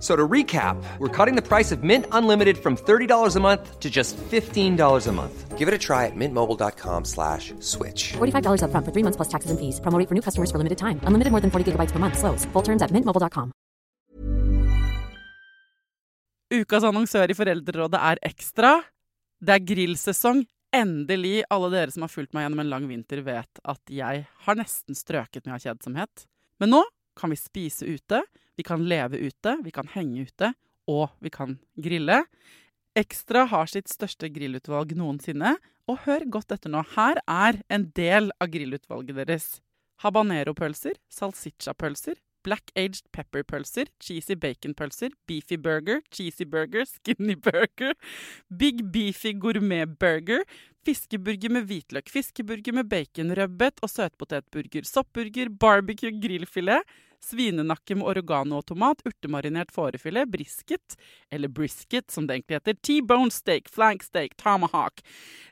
So to recap, we're cutting the price of Mint Unlimited from $30 a month to just $15 a month. Give it a try at mintmobile.com/switch. $45 up front for 3 months plus taxes and fees. Promo rate for new customers for limited time. Unlimited more than 40 gigabytes per month. Slows full terms at mintmobile.com. Ukas annonsør i Foreldrerådet er Ekstra. Det er grillsesong. Endelig, alle dere som har fulgt meg gjennom en lang vinter vet at jeg har nesten strøket med kjedsomhet. Men nå kan vi spise ute. Vi kan leve ute, vi kan henge ute, og vi kan grille. Ekstra har sitt største grillutvalg noensinne, og hør godt etter nå. Her er en del av grillutvalget deres. Habanero-pølser, salsiccia-pølser, black-aged pepper-pølser, cheesy bacon-pølser, beefy burger, cheesy burger, skinny burger, big beefy gourmet-burger, fiskeburger med hvitløk, fiskeburger med bacon, rødbet og søtpotetburger, soppburger, barbecue, grillfilet, svinenakke med oregano og tomat, urtemarinert fårefilet, brisket, eller brisket som det egentlig heter, T-bone steak, flank steak, tomahawk,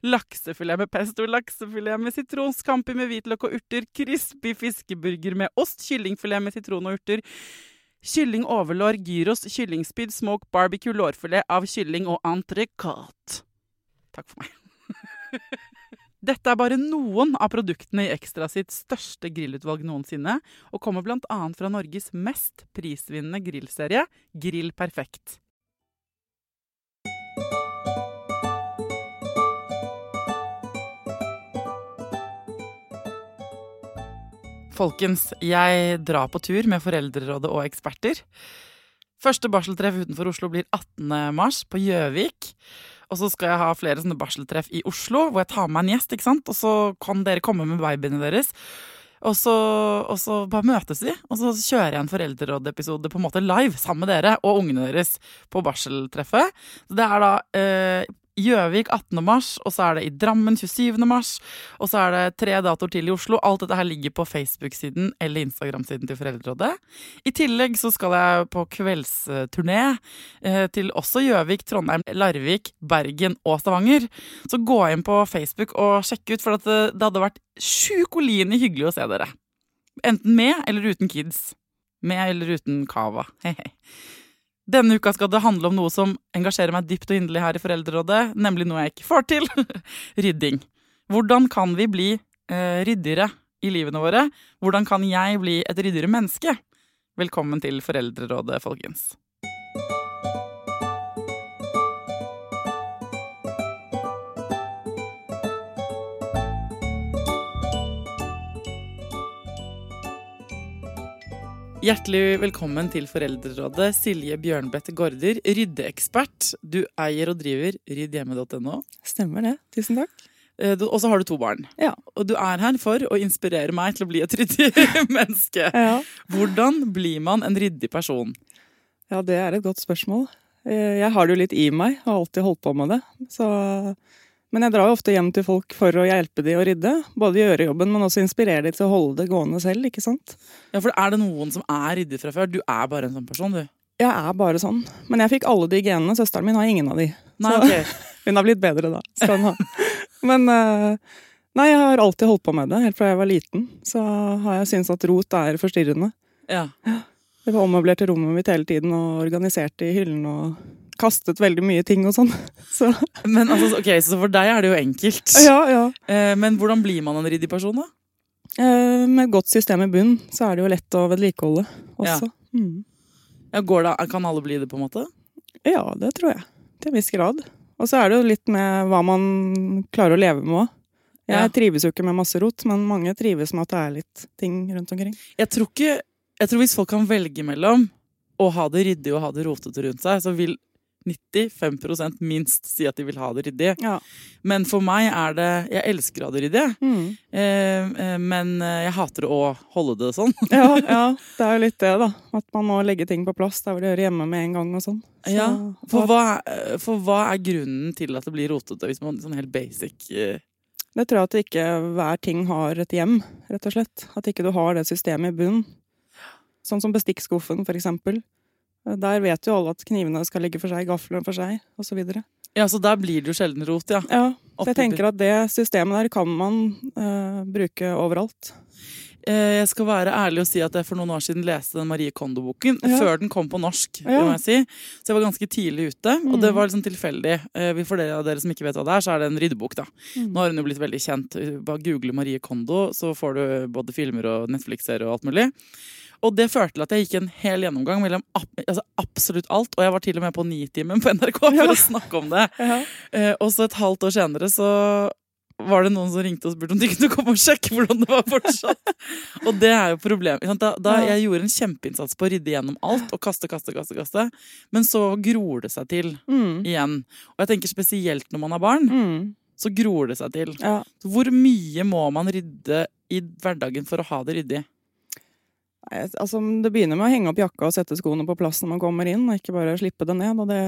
laksefilet med pesto, laksefilet med sitron, scampi med hvitløk og urter, crispy fiskeburger med ost, kyllingfilet med sitron og urter, kylling overlår, gyros, kyllingspyd, smoke, barbecue, lårfilet av kylling og entrecôte. Takk for meg. Dette er bare noen av produktene i Ekstra sitt største grillutvalg noensinne, og kommer blant annet fra Norges mest prisvinnende grillserie, Grill Perfekt. Folkens, jeg drar på tur med Foreldrerådet og eksperter. Første barseltreff utenfor Oslo blir 18. mars på Gjøvik, og så skal jeg ha flere sånne barseltreff i Oslo, hvor jeg tar med en gjest, ikke sant? Og så kan dere komme med babyene deres, og så bare møtes vi, og så kjører jeg en Foreldreråd-episode på en måte live sammen med dere og ungene deres på barseltreffet. Så det er da Gjøvik 18. mars, og så er det i Drammen 27. mars, og så er det 3 datoer til i Oslo. Alt dette her ligger på Facebook-siden eller Instagram-siden til Foreldrerådet. I tillegg så skal jeg på kveldsturné til også Gjøvik, Trondheim, Larvik, Bergen og Stavanger. Så gå inn på Facebook og sjekk ut, for at det hadde vært sjukolini hyggelig å se dere. Enten med eller uten kids. Med eller uten kava. Hehe. Denne uka skal det handle om noe som engasjerer meg dypt og inderlig her i Foreldrerådet, nemlig noe jeg ikke får til. Rydding. Hvordan kan vi bli ryddigere i livene våre? Hvordan kan jeg bli et ryddigere menneske? Velkommen til Foreldrerådet, folkens. Hjertelig velkommen til Foreldrerådet, Silje Bjørnbette-Gorder, ryddeekspert. Du eier og driver ryddhjemmet.no. Stemmer det, tusen takk. Og så har du 2 barn. Ja. Og du er her for å inspirere meg til å bli et ryddig menneske. Ja. Hvordan blir man en ryddig person? Ja, det er et godt spørsmål. Jeg har det jo litt i meg, og har alltid holdt på med det. Så... Men jeg drar jo ofte hjem til folk for å hjelpe dem å rydde. Både gjøre jobben, men også inspirere dem til å holde det gående selv, ikke sant? Ja, for er det noen som er ryddig fra før? Du er bare en sånn person, du? Jeg er bare sånn. Men jeg fikk alle de genene. Søsteren min har ingen av de. Nei, så, okay. Hun har blitt bedre da, skal hun ha. Men nei, jeg har alltid holdt på med det. Helt fra jeg var liten, så har jeg syntes at rot er forstyrrende. Ja. Det var ommøblert til rommet mitt hele tiden, og organisert i hyllen og... kastet veldig mye ting og sånn. Så. Men altså, ok, så for deg er det jo enkelt. Ja, ja. Men hvordan blir man en ryddig person da? Med et godt system i bunn, så er det jo lett å vedlikeholde også. Ja. Ja, går det, kan alle bli det på en måte? Ja, det tror jeg. Til en viss grad. Og så er det jo litt med hva man klarer å leve med også. Jeg trives jo ikke med masse rot, men mange trives med at det er litt ting rundt omkring. Jeg tror hvis folk kan velge mellom å ha det ryddig og ha det rotet rundt seg, så vil 95% minst si at de vil ha det ryddig. Ja. Men for meg er det... Jeg elsker å ha det ryddig. Men jeg hater å holde det sånn. Ja, det er jo litt det da. At man må legge ting på plass. Det er vel det å gjøre hjemme med en gang og sånn. Så, ja, for hva er grunnen til at det blir rotet? Hvis man sånn helt basic... Det tror jeg at ikke hver ting har et hjem, rett og slett. At ikke du har det systemet i bunnen. Sånn som bestikkskuffen, for eksempel. Der vet jo alle at knivene skal ligge for seg, gaflene for seg, og så videre. Ja, så der blir det jo sjelden rot, ja. Ja, så jeg tenker at det systemet der kan man bruke overalt. Jeg skal være ærlig og si at jeg for noen år siden leste den Marie Kondo-boken, ja. Før den kom på norsk, ja. Må jeg si. Så jeg var ganske tidlig ute, og det var liksom tilfeldig. For dere som ikke vet hva det er, så er det en ryddebok da. Nå har hun jo blitt veldig kjent. Bare google Marie Kondo, så får du både filmer og Netflix-serier og alt mulig. Og det førte til at jeg gikk en hel gjennomgang mellom absolutt alt, og jeg var til og med på 9-timen på NRK for å snakke om det. Ja. Og så et halvt år senere så var det noen som ringte og spurte om de kunne komme og sjekke hvordan det var fortsatt. Og det er jo problemet. Da jeg gjorde en kjempeinnsats på å rydde gjennom alt, og kaste, men så gror det seg til igjen. Og jeg tenker spesielt når man har barn, så gror det seg til. Ja. Så hvor mye må man rydde i hverdagen for å ha det ryddig? Nei, altså det begynner med å henge opp jakka og sette skoene på plass når man kommer inn, og ikke bare slippe det ned. Og det,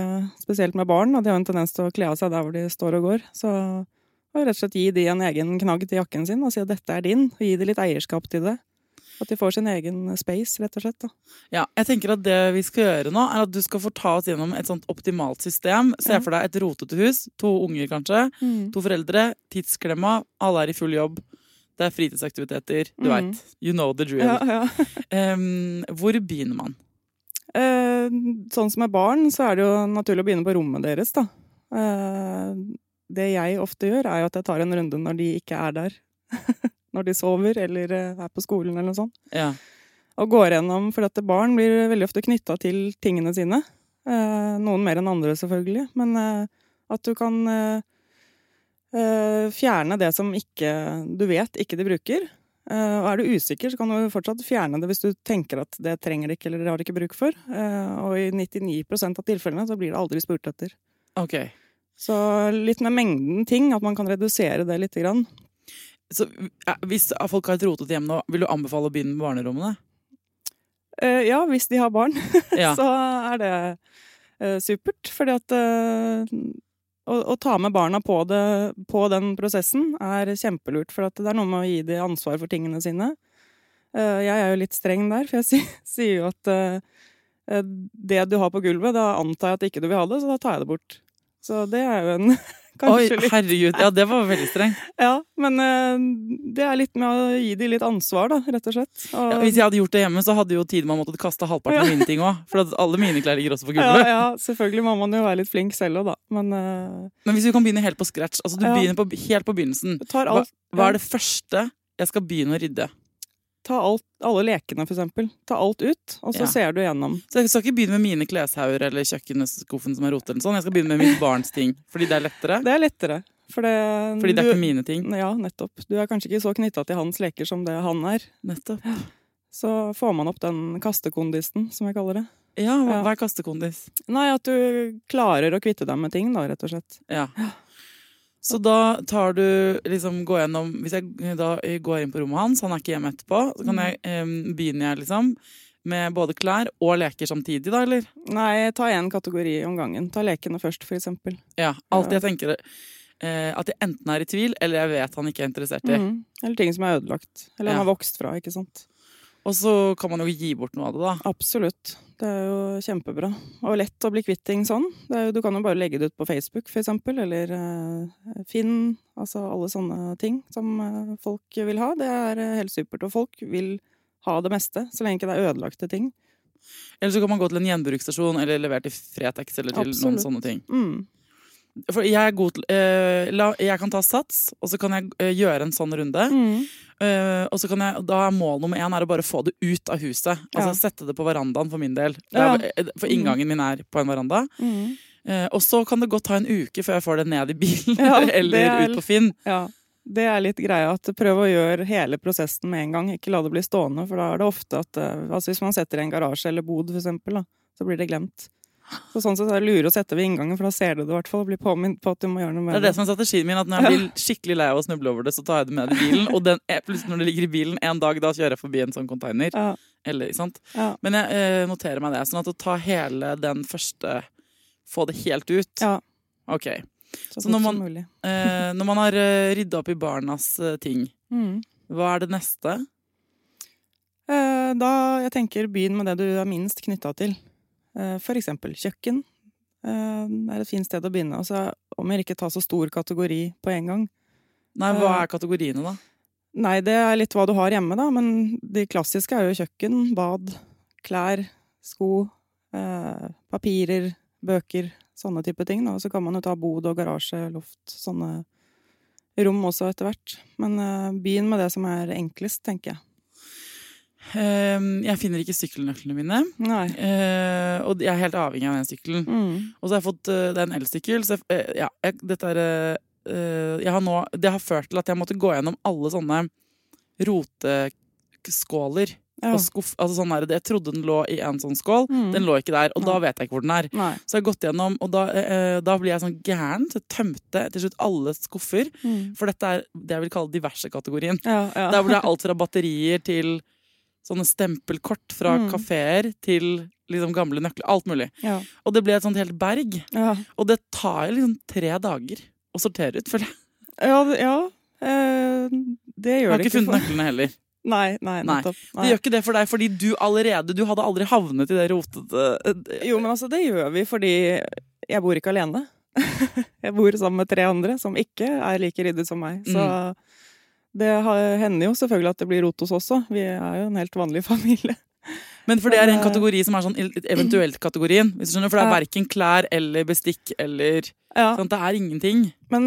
spesielt med barn, og de har en tendens til å kle av seg der hvor de står og går. Så og rett og slett gi de en egen knagg til jakken sin og si at dette er din, og gi de litt eierskap til det. At de får sin egen space, rett og slett. Da. Ja, jeg tenker at det vi skal gjøre nå, er at du skal få ta oss gjennom et sånt optimalt system. Se for deg et rotete hus, 2 unger kanskje, 2 foreldre, tidsklemma, alle er i full jobb. Det er fritidsaktiviteter, du vet. You know the drill. Ja, ja. Hvor begynner man? Sånn som er barn, så er det jo naturlig å begynne på rommet deres, da. Det jeg ofte gjør, er jo at jeg tar en runde når de ikke er der. Når de sover, eller er på skolen, eller noe sånt. Ja. Og går gjennom, for at barn blir veldig ofte knyttet til tingene sine. Noen mer enn andre, selvfølgelig. Men at du kan... fjerne det som ikke, du vet ikke de bruker. Og er du usikker, så kan du fortsatt fjerne det hvis du tenker at det trenger det ikke, eller det har det ikke bruk for. Og i 99% av tilfellene så blir det aldri spurt etter. Okay. Så litt med mengden ting, at man kan redusere det litt grann. Så hvis folk har et rotet hjem nå, vil du anbefale å begynne med barnerommene? Ja, hvis de har barn, så er det supert. Fordi at... Å ta med barna på den prosessen er kjempelurt, for at det er noe med å gi dem ansvar for tingene sine. Jeg er jo litt streng der, for jeg sier jo at det du har på gulvet, da antar jeg at ikke du vil ha det, så da tar jeg det bort. Så det er jo en kanskje litt... Oi, herregud, ja, det var veldig streng. Ja, men det er litt med å gi dem litt ansvar, da, rett og slett. Og... Ja, hvis jeg hadde gjort det hjemme, så hadde jo tid man måtte kaste halvparten av mine ting også, for alle mine klær ligger også på gulvet. Ja, ja, selvfølgelig må man jo være litt flink selv også, da. Men hvis vi kan begynne helt på scratch, altså du begynner helt på begynnelsen. Hva er det første jeg skal begynne å rydde? Ta alle lekene, for eksempel. Ta alt ut, og så ser du igjennom. Så jeg skal ikke begynne med mine kleshauer eller kjøkkenskuffen som er rotet eller sånn. Jeg skal begynne med mitt barns ting, fordi det er lettere. Det er lettere. Fordi det er ikke mine ting. Ja, nettopp. Du er kanskje ikke så knyttet til hans leker som det han er. Nettopp. Så får man opp den kastekondisten, som jeg kaller det. Ja, hva er kastekondis? Nei, at du klarer å kvitte deg med ting, da, rett og slett. Ja. Så da tar du liksom, går gjennom, hvis jeg da går inn på rommet hans, han er ikke hjemme etterpå, så kan begynner jeg liksom med både klær og leker samtidig da, eller? Nei, ta en kategori om gangen. Ta lekene først, for eksempel. Ja, alltid jeg tenker at jeg enten er i tvil, eller jeg vet han ikke er interessert i. Eller ting som er ødelagt, eller han har vokst fra, ikke sant? Og så kan man jo gi bort noe av det da. Absolutt. Det er jo kjempebra. Og lett å bli kvitt ting sånn. Du kan jo bare legge det ut på Facebook for eksempel, eller Finn, altså alle sånne ting som folk vil ha. Det er helt supert, og folk vil ha det meste, så lenge det er ødelagte ting. Eller så kan man gå til en gjenbruksstasjon, eller levere til Fretex, eller til noen sånne ting. For jeg er god til jeg kan ta sats, og så kan jeg gjøre en sånn runde. Og så kan jeg, da er mål nummer 1 er å bare få det ut av huset. Altså sette det på verandaen for min del. For inngangen min er på en veranda. Og så kan det godt ta en uke før jeg får det ned i bilen eller ut på Finn. Ja, det er litt greia at prøv å gjøre hele prosessen med en gang. Ikke la det bli stående, for da er det ofte at altså hvis man setter i en garasje eller bod for eksempel, da, så blir det glemt. Så sånn sett er det lure å sette ved inngangen, for da ser du det i hvert fall og blir påminnet på at du må gjøre noe med det. Det er det som er strategien min, at når jeg blir skikkelig lei av å snuble over det, så tar jeg det med i bilen, og plutselig når det ligger i bilen en dag, da kjører jeg forbi en sånn container eller, sant? Men jeg noterer meg det, sånn at å ta hele den første, få det helt ut. Ok, så når man har ryddet opp i barnas ting, hva er det neste? Da jeg tenker begynn med det du er minst knyttet til. For eksempel kjøkken er et fint sted å begynne. Og så om jeg ikke tar så stor kategori på en gang. Nei, hva er kategoriene da? Nei, det er litt hva du har hjemme da, men de klassiske er jo kjøkken, bad, klær, sko, papirer, bøker, sånne type ting da. Og så kan man jo ta bod og garasje, loft, sånne rom også etter hvert. Men begynn med det som er enklest, tenker jeg. Jeg finner ikke sykkelnøklene mine. Nei. Og jeg er helt avhengig av den sykkelen. Og så har jeg fått, det er en elsykkel, så dette er... det har ført til at jeg måtte gå gjennom alle sånne roteskåler og skuff, altså sånn der, jeg trodde den lå i en sånn skål, den lå ikke der, og da vet jeg ikke hvor den er. Nei. Så jeg har gått gjennom, og da blir jeg sånn gæren, så jeg tømte til slutt alle skuffer, for dette er det jeg vil kalle diverse-kategorien. Ja. Der hvor det er alt fra batterier til sånne stempelkort fra kaféer til liksom gamle nøkler, alt mulig. Ja. Og det ble et sånt helt berg, og det tar liksom 3 dager å sortere ut, føler jeg. Det gjør det ikke. Du har ikke funnet nøklene heller. Nei, nettopp. Nei. Det gjør ikke det for deg, fordi du hadde aldri havnet i det rotete... Jo, men altså, det gjør vi fordi jeg bor ikke alene. Jeg bor sammen med 3 andre som ikke er like ryddet som meg. Så det hender jo selvfølgelig at det blir rot hos oss også. Vi er jo en helt vanlig familie. Men for det er en kategori som er sånn eventuelt-kategorien, hvis du skjønner, for det er hverken klær eller bestikk eller sånn, det er ingenting. Men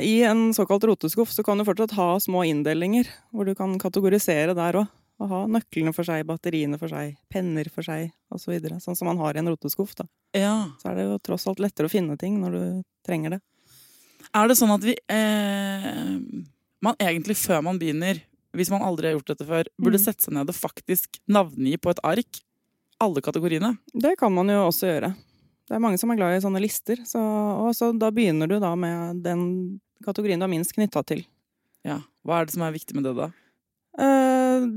i en såkalt roteskuff så kan du fortsatt ha små inndelinger, hvor du kan kategorisere der også, og ha nøklene for seg, batteriene for seg, penner for seg, og så videre, sånn som man har i en roteskuff da. Ja. Så er det jo tross alt lettere å finne ting når du trenger det. Er det sånn at man egentlig før man begynner, hvis man aldri har gjort dette før, burde sette seg ned og faktisk navngi på et ark alle kategoriene? Det kan man jo også gjøre. Det er mange som er glad i sånne lister, og så da begynner du da med den kategorien du er minst knyttet til. Ja, hva er det som er viktig med det da?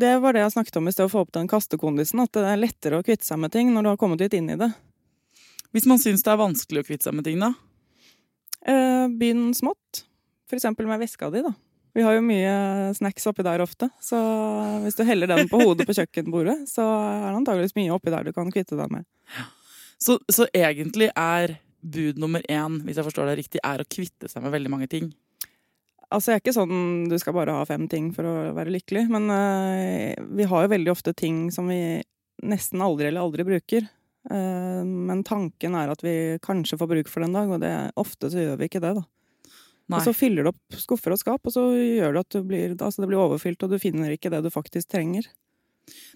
Det var det jeg snakket om i sted, å få opp den kastekondisen, at det er lettere å kvitte seg med ting når du har kommet litt inn i det. Hvis man synes det er vanskelig å kvitte seg med ting da? Begynn smått, for eksempel med veska di da. Vi har jo mye snacks oppi der ofte, så hvis du heller den på hodet på kjøkkenbordet, så er det antageligvis mye oppi der du kan kvitte deg med. Så egentlig er bud nummer 1, hvis jeg forstår det riktig, er å kvitte seg med veldig mange ting? Altså, jeg er ikke sånn du skal bare ha 5 ting for å være lykkelig, men vi har jo veldig ofte ting som vi nesten aldri eller aldri bruker. Men tanken er at vi kanskje får bruk for den dag, og ofte så gjør vi ikke det da. Nei. Og så fyller du opp skuffer og skap, og så gjør det at det blir overfylt, og du finner ikke det du faktisk trenger.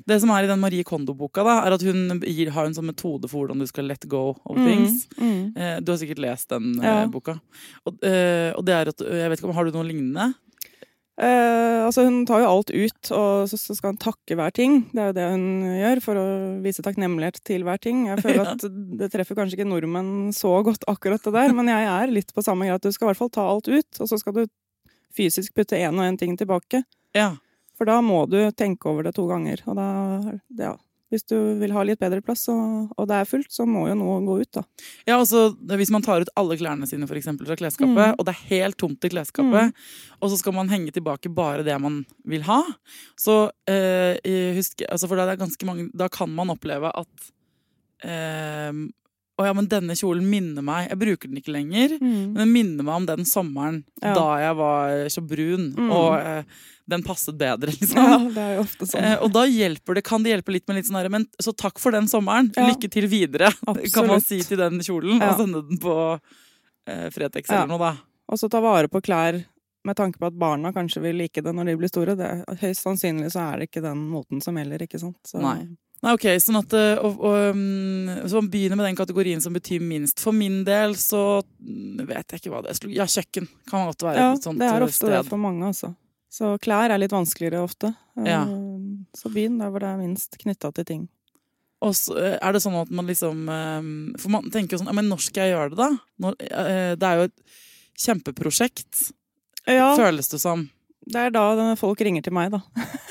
Det som er i den Marie Kondo-boka da, er at hun har en sånn metode for hvordan du skal let go of things. Du har sikkert lest den boka. Og det er at, jeg vet ikke om, har du noe lignende? Hun tar jo alt ut, og så skal hun takke hver ting. Det er jo det hun gjør, for å vise takknemlighet til hver ting. Jeg føler at det treffer kanskje ikke nordmenn så godt akkurat det der, men jeg er litt på samme grad. Du skal i hvert fall ta alt ut, og så skal du fysisk putte en og en ting tilbake. Ja. For da må du tenke over det 2 ganger. Og da, hvis du vil ha litt bedre plass, og det er fullt, så må jo noe gå ut da. Ja, altså hvis man tar ut alle klærne sine for eksempel fra klesskapet, og det er helt tomt i klesskapet, og så skal man henge tilbake bare det man vil ha, så husk, altså for da er det ganske mange, da kan man oppleve at men denne kjolen minner meg, jeg bruker den ikke lenger, men den minner meg om den sommeren da jeg var så brun, og den passet bedre, liksom. Ja, det er jo ofte sånn. Og da kan det hjelpe litt med litt sånn her, men så takk for den sommeren, lykke til videre, kan man si til den kjolen, og sende den på Fretex eller noe da. Og så ta vare på klær, med tanke på at barna kanskje vil like det når de blir store, høyst sannsynlig så er det ikke den moten som gjelder, ikke sant? Så. Nei, ok, sånn at så man begynner med den kategorien som betyr minst. For min del så vet jeg ikke hva det er. Ja, kjøkken kan godt være et sånt sted. Ja, det er ofte det for mange, altså. Så klær er litt vanskeligere ofte. Ja. Så begynn der hvor det er minst knyttet til ting. Og så er det sånn at man liksom... For man tenker jo sånn, men når skal jeg gjøre det da? Det er jo et kjempeprosjekt, føles det som. Det er da folk ringer til meg da.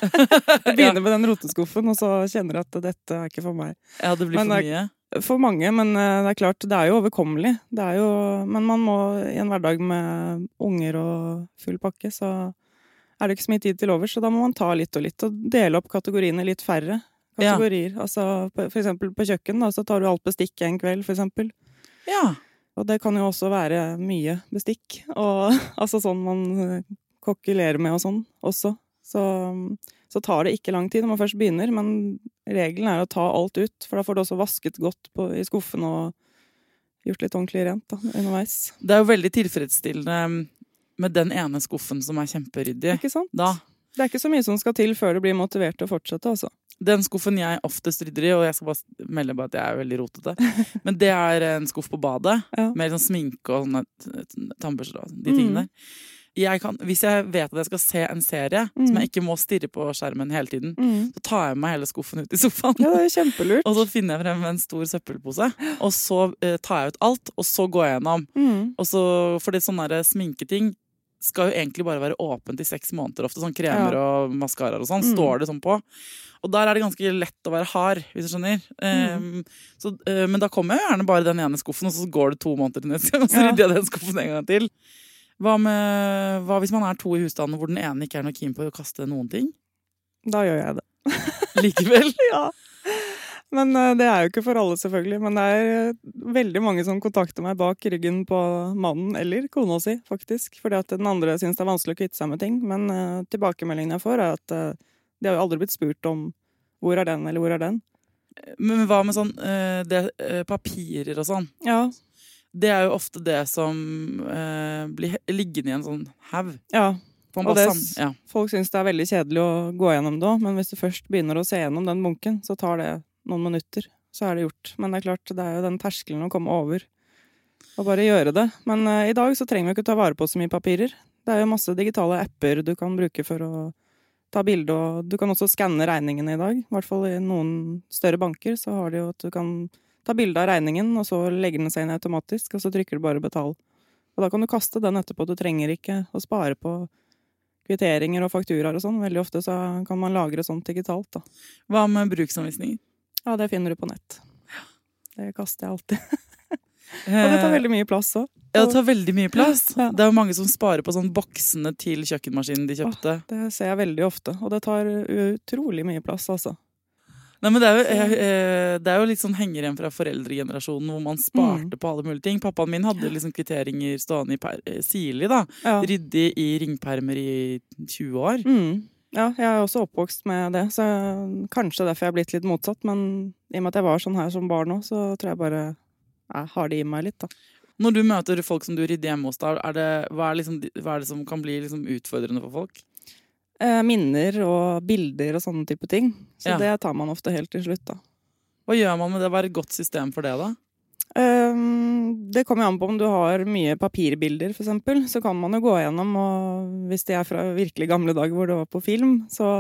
Jeg begynner med den roteskuffen, og så kjenner jeg at dette er ikke for meg. Ja, det blir for mye. For mange, men det er klart, det er jo overkommelig. Det er jo, men man må i en hverdag med unger og full pakke, så det ikke så mye tid til over, så da må man ta litt og litt, og dele opp kategoriene litt færre kategorier. Ja. Altså, for eksempel på kjøkken, da, så tar du alt bestikk en kveld, for eksempel. Ja. Og det kan jo også være mye bestikk, og altså sånn man kokkulerer med og sånn også. Så tar det ikke lang tid når man først begynner, men regelen er å ta alt ut, for da får du også vasket godt i skuffen og gjort litt ordentlig rent da, underveis. Det er jo veldig tilfredsstillende med den ene skuffen som er kjemperyddig. Ikke sant? Da. Det er ikke så mye som skal til før du blir motivert til å fortsette, altså. Den skuffen jeg oftest rydder i, og jeg skal bare melde på at jeg er veldig rotete, men det er en skuff på badet, ja. Med sånn sminke og sånne tannbørster og de tingene der. Hvis jeg vet at jeg skal se en serie som jeg ikke må stirre på skjermen hele tiden, så tar jeg meg hele skuffen ut i sofaen. Ja, det er kjempelurt. Og så finner jeg frem en stor søppelpose, og så tar jeg ut alt, og så går jeg gjennom. Og så, fordi sånne sminketing skal jo egentlig bare være åpent i 6 måneder ofte, sånn kremer og maskaraer og sånn, står det sånn på. Og der er det ganske lett å være hard, hvis du skjønner. Men da kommer jeg gjerne bare den ene skuffen, og så går det 2 måneder til neste, og så rydder jeg den skuffen en gang til. Hva hvis man er 2 i husstanden hvor den ene ikke er noe keen på å kaste noen ting? Da gjør jeg det. Likevel? Ja. Men det er jo ikke for alle selvfølgelig, men det er veldig mange som kontakter meg bak ryggen på mannen eller kona si, faktisk. Fordi at den andre synes det er vanskelig å kvitte seg med ting, men tilbakemeldingen jeg får er at de har jo aldri blitt spurt om hvor er den eller hvor er den. Men hva med sånn papirer og sånn? Ja. Det er jo ofte det som blir liggende i en sånn haug. Ja, og folk synes det er veldig kjedelig å gå gjennom det også, men hvis du først begynner å se gjennom den bunken, så tar det noen minutter, så er det gjort. Men det er klart, det er jo den terskelen å komme over og bare gjøre det. Men i dag så trenger vi ikke ta vare på så mye papirer. Det er jo masse digitale apper du kan bruke for å ta bilder, og du kan også skanne regningene i dag. I hvert fall i noen større banker så har de jo at du kan ta bilde av regningen, og så legger den seg inn automatisk, og så trykker du bare betal. Og da kan du kaste den etterpå. Du trenger ikke å spare på kvitteringer og fakturaer og sånn. Veldig ofte så kan man lagre sånt digitalt, da. Hva med bruksanvisninger? Ja, det finner du på nett. Det kaster jeg alltid. Og det tar veldig mye plass også. Ja, det tar veldig mye plass. Det er jo mange som sparer på sånn boksene til kjøkkenmaskinen de kjøpte. Det ser jeg veldig ofte, og det tar utrolig mye plass, altså. Nei, men det er jo litt sånn henger igjen fra foreldregenerasjonen hvor man sparte på alle mulige ting. Pappaen min hadde liksom kvitteringer stående i sirlig da. Ja. Ryddig i ringpermer i 20 år. Ja, jeg er også oppvokst med det, så kanskje derfor jeg har blitt litt motsatt, men i og med at jeg var sånn her som barn nå, så tror jeg bare jeg har det i meg litt da. Når du møter folk som du rydder hjemme hos deg, hva er det som kan bli liksom utfordrende for folk? Minner og bilder og sånne type ting. Så det tar man ofte helt til slutt da. Hva gjør man med det? Hva er et godt system for det da? Det kommer an på om du har mye papirbilder for eksempel, så kan man jo gå gjennom, og hvis det er fra virkelig gamle dager hvor det var på film, så,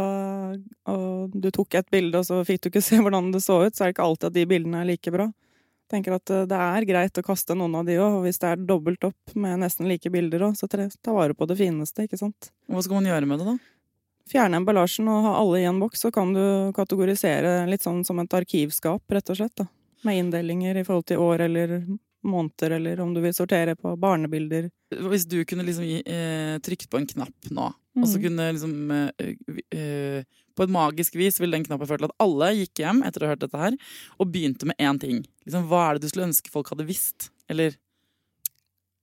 og du tok et bilde og så fikk du ikke se hvordan det så ut, så er det ikke alltid at de bildene er like bra. Jeg tenker at det er greit å kaste noen av de også, og hvis det er dobbelt opp med nesten like bilder også, så ta vare på det fineste, ikke sant? Hva skal man gjøre med det da? Fjerne emballasjen og ha alle i en boks, så kan du kategorisere litt sånn som et arkivskap, rett og slett, da. Med inndelinger i forhold til år eller måneder, eller om du vil sortere på barnebilder. Hvis du kunne liksom trykt på en knapp nå, og så kunne liksom på et magisk vis ville den knappen ført til at alle gikk hjem etter å ha hørt dette her, og begynte med én ting. Liksom, hva er det du skulle ønske folk hadde visst, eller...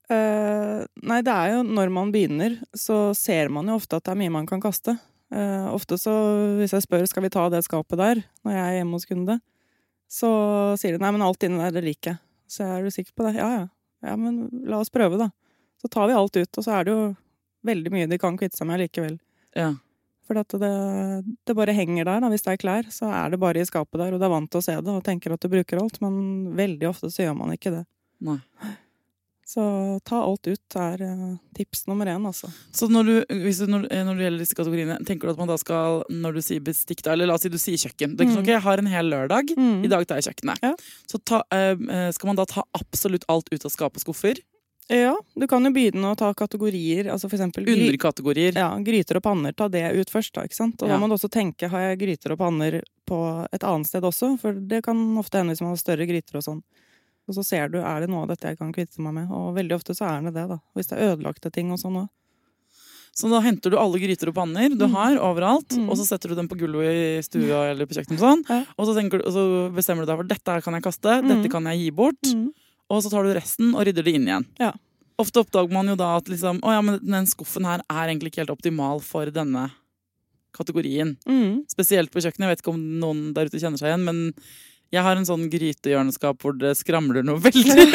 Nei, det er jo når man begynner, så ser man jo ofte at det er mye man kan kaste. Ofte så, hvis jeg spør, skal vi ta det skapet der, når jeg er hjemme hos kunde, så sier de, nei, men alt inne der, det liker jeg. Så er du sikker på det? Ja, men la oss prøve da. Så tar vi alt ut, og så er det jo veldig mye de kan kvitte seg med likevel. Ja. For at det bare henger der da, hvis det er klær, så er det bare i skapet der, og det er vant til å se det, og tenker at du bruker alt, men veldig ofte så gjør man ikke det. Nei. Så ta alt ut er tips nummer 1, altså. Så når det gjelder disse kategoriene, tenker du at man da skal, når du sier bestikk da, eller la oss si du sier kjøkken, det er ikke sånn, ok, jeg har en hel lørdag, i dag tar jeg kjøkkenet. Ja. Så skal man da ta absolutt alt ut av skapet skuffer? Ja, du kan jo begynne å ta kategorier, altså for eksempel... Underkategorier. Ja, gryter og panner, ta det ut først da, ikke sant? Og da må du også tenke, har jeg gryter og panner på et annet sted også? For det kan ofte hende hvis man har større gryter og sånn. Og så ser du, er det noe av dette jeg kan kvitte meg med? Og veldig ofte så er det det da, hvis det er ødelagte ting og sånn også. Så da henter du alle gryter og panner du har overalt, og så setter du dem på gulvet i stua eller på kjøkkenet og sånn, og så bestemmer du deg for dette kan jeg kaste, dette kan jeg gi bort, og så tar du resten og rydder det inn igjen. Ja. Ofte oppdager man jo da at liksom, å ja, men den skuffen her er egentlig ikke helt optimal for denne kategorien. Spesielt på kjøkkenet, jeg vet ikke om noen der ute kjenner seg igjen, men jeg har en sånn grytehjørneskap hvor det skramler noe veldig.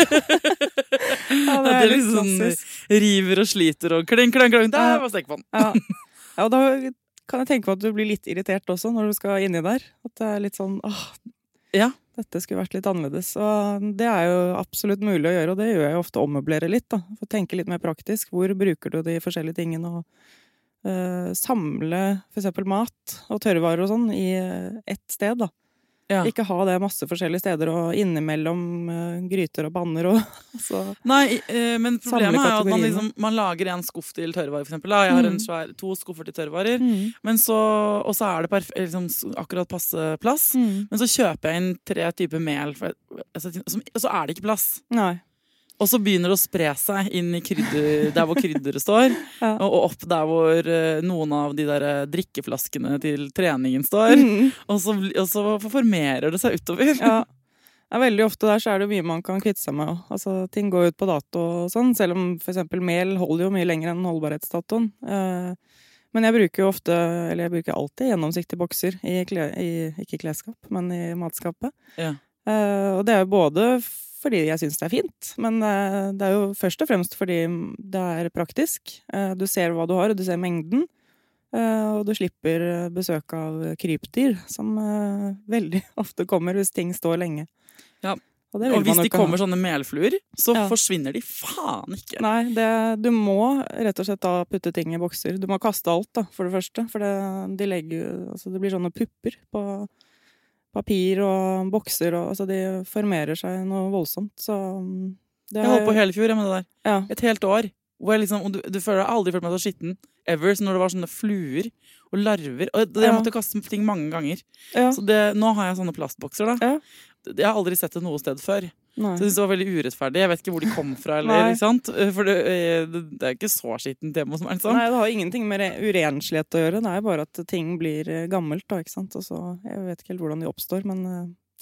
Ja, det er litt sånn river og sliter og kling, kling, kling. Der var stekpann. Ja, og da kan jeg tenke på at du blir litt irritert også når du skal inni der. At det er litt sånn, dette skulle vært litt annerledes. Og det er jo absolutt mulig å gjøre, og det gjør jeg ofte, ommøblere litt da. For å tenke litt mer praktisk. Hvor bruker du de forskjellige tingene, og samle for eksempel mat og tørrevarer og sånn i ett sted da. Ja. Ikke ha det masse forskjellige steder og innimellom gryter og banner og så. Nei, men problemet er at man lager en skuff til tørrevarer for eksempel. Jeg har en svær, 2 skuffer til tørrevarer, men så, og så er det akkurat passe plass, men så kjøper jeg inn 3 typer mel, og så er det ikke plass. Nei. Og så begynner det å spre seg inn i krydder, der hvor krydderet står, og opp der hvor noen av de der drikkeflaskene til treningen står, og så formerer det seg utover. Ja, veldig ofte der så er det mye man kan kvitte seg med. Altså, ting går ut på dato og sånn, selv om for eksempel mel holder jo mye lenger enn holdbarhetsdatoen. Men jeg bruker jo ofte, eller jeg bruker alltid gjennomsiktige bokser, ikke i klesskap, men i matskapet. Ja. Og det er jo både fordi jeg synes det er fint, men det er jo først og fremst fordi det er praktisk. Du ser hva du har, og du ser mengden, og du slipper besøk av krypdyr, som veldig ofte kommer hvis ting står lenge. Ja, og hvis de kommer sånne melfluer, så forsvinner de faen ikke. Nei, du må rett og slett da putte ting i bokser. Du må kaste alt da, for det første, for det blir sånne pupper på papir og bokser, og altså de formerer seg noe voldsomt. Så jeg holdt på hele fjor med det der. Ja. Et helt år. Hvor jeg liksom, du føler deg aldri følt meg så skitten, ever, så når det var sånne fluer og larver, og jeg måtte kaste ting mange ganger. Ja. Så nå har jeg sånne plastbokser da. Ja. Jeg har aldri sett det noe sted før. Nei. Så jeg synes det var veldig urettferdig. Jeg vet ikke hvor de kom fra, eller, ikke sant? For det er ikke så skittent tema som er sånn. Nei, det har ingenting med urenslighet å gjøre. Det er bare at ting blir gammelt da, ikke sant? Og så, jeg vet ikke helt hvordan de oppstår, men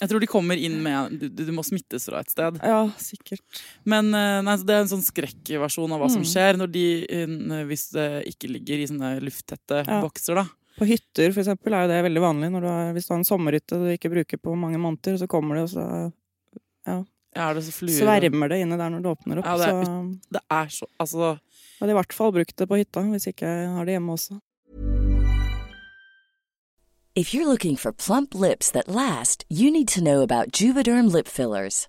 jeg tror de kommer inn med du må smittes fra et sted. Ja, sikkert. Men nei, det er en sånn skrekkversjon av hva som skjer når hvis det ikke ligger i sånne lufttette bokser da. På hytter for eksempel er jo det veldig vanlig. Hvis du har en sommerhytte du ikke bruker på mange måneder, så kommer det og så svermer det inne der når det åpner opp. Ja, det er så, altså. Jeg hadde i hvert fall brukt det på hytta, hvis ikke jeg har det hjemme også. If you're looking for plump lips that last, you need to know about Juvederm lip fillers.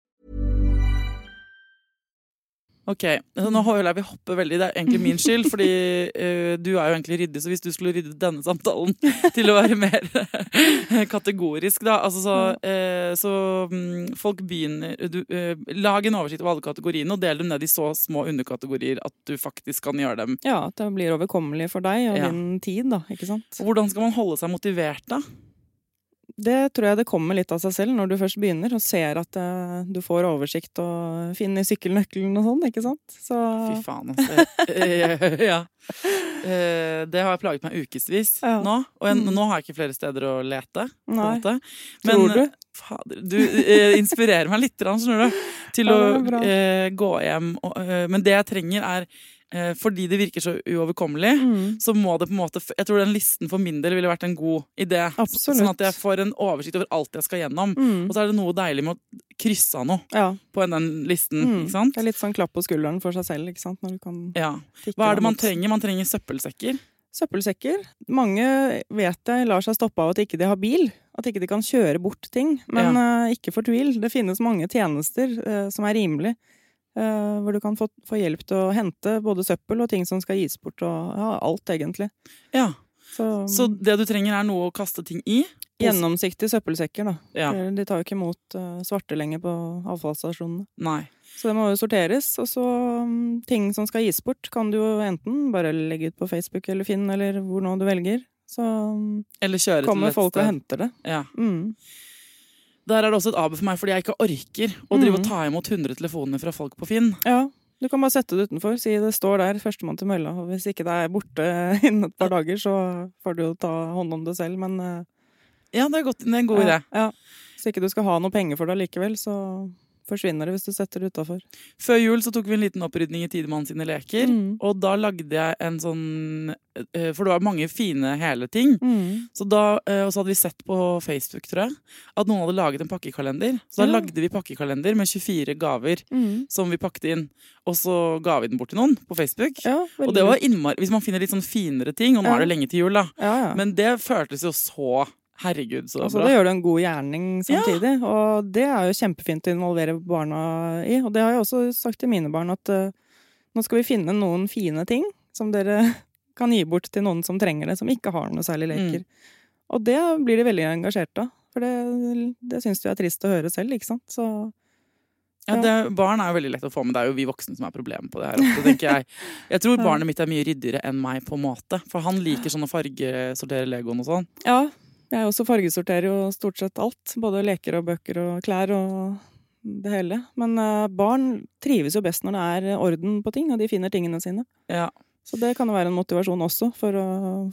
Ok, nå håper vi hopper veldig. Det er egentlig min skyld, fordi du er jo egentlig ryddig, så hvis du skulle rydde denne samtalen til å være mer kategorisk da, altså så folk begynner, lag en oversikt over alle kategoriene og del dem ned i så små underkategorier at du faktisk kan gjøre dem. Ja, at det blir overkommelig for deg og din tid da, ikke sant? Og hvordan skal man holde seg motivert da? Det tror jeg det kommer litt av seg selv når du først begynner og ser at du får oversikt og finner sykkelnøkkelen og sånn, ikke sant? Så... Fy faen, altså. Det har jeg plaget meg ukesvis nå, og nå har jeg ikke flere steder å lete. Nei, men, tror du? Fader, du inspirerer meg litt, skjønner du, til å gå hjem. Og, men det jeg trenger er fordi det virker så uoverkommelig så må det på en måte, jeg tror den listen for min del ville vært en god idé. Absolutt. Sånn at jeg får en oversikt over alt jeg skal gjennom og så er det noe deilig med å krysse av noe på den listen, ikke sant? Det er litt sånn klapp på skulderen for seg selv, ikke sant? Når du kan Hva er det man trenger? Man trenger søppelsekker. Søppelsekker. Mange vet jeg lar seg stoppe av at ikke de har bil, at ikke de kan kjøre bort ting, men ikke fortvil, det finnes mange tjenester som er rimelige, hvor du kan få hjelp til å hente både søppel og ting som skal gis bort og alt egentlig. Ja. Så det du trenger er noe å kaste ting i? Gjennomsiktige søppelsekker da. Ja. De tar jo ikke imot svarte lenger på avfallsstasjonene. Nei. Så det må jo sorteres, og så ting som skal gis bort kan du jo enten bare legge ut på Facebook eller Finn eller hvor nå du velger. Så kommer folk og henter det. Ja. Der er det også et aber for meg, fordi jeg ikke orker å drive og ta imot 100 telefoner fra folk på Finn. Ja, du kan bare sette det utenfor, si det står der, førstemann til mølla, og hvis ikke det er borte innen et par dager, så får du jo ta hånd om det selv, men... Ja, det er godt, det er en god idé. Ja, så ikke du skal ha noe penger for det likevel, så forsvinner det hvis du setter det utenfor. Før jul så tok vi en liten opprydning i Tidemann sine leker, og da lagde jeg en sånn... For det var mange fine hele ting og så hadde vi sett på Facebook, tror jeg, at noen hadde laget en pakkekalender. Så da lagde vi pakkekalender med 24 gaver som vi pakket inn, og så ga vi den bort til noen på Facebook, og det var hvis man finner litt sånn finere ting, og nå er det lenge til jul da, men det føltes jo så herregud, så altså, bra. Da gjør du en god gjerning samtidig, og det er jo kjempefint å involvere barna i, og det har jeg også sagt til mine barn at nå skal vi finne noen fine ting som dere kan gi bort til noen som trenger det, som ikke har noe særlig leker. Og det blir de veldig engasjert av, for det synes de er trist å høre selv, ikke sant? Så, barn er jo veldig lett å få med, det er jo vi voksne som er problemet på det her også, tenker jeg. Jeg tror barnet mitt er mye ryddigere enn meg på en måte, for han liker sånn å fargesortere Legoen og sånn. Ja, jeg også fargesorterer jo stort sett alt, både leker og bøker og klær og det hele. Men barn trives jo best når det er orden på ting, og de finner tingene sine. Ja. Så det kan jo være en motivasjon også for å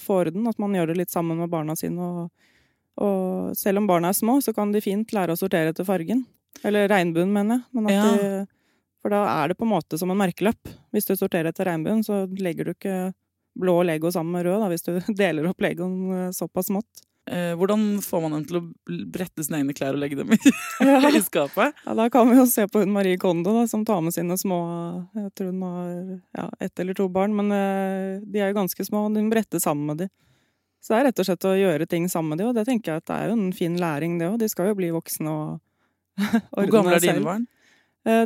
få orden, at man gjør det litt sammen med barna sine. Og selv om barna er små, så kan de fint lære å sortere etter fargen. Eller regnbuen, mener jeg. Men for da er det på en måte som en merkelapp. Hvis du sorterer etter regnbuen, så legger du ikke blå Lego sammen med rød, da, hvis du deler opp Legoen såpass smått. Hvordan får man dem til å brette sine egne klær og legge dem i skapet? Ja, da kan vi jo se på hun Marie Kondo da, som tar med sine små, jeg tror hun har 1 eller 2 barn, men de er jo ganske små, og de bretter sammen med dem. Så det er rett og slett å gjøre ting sammen med dem, og det tenker jeg at det er jo en fin læring det også. De skal jo bli voksne og ordne selv. Hvor gamle er dine barn?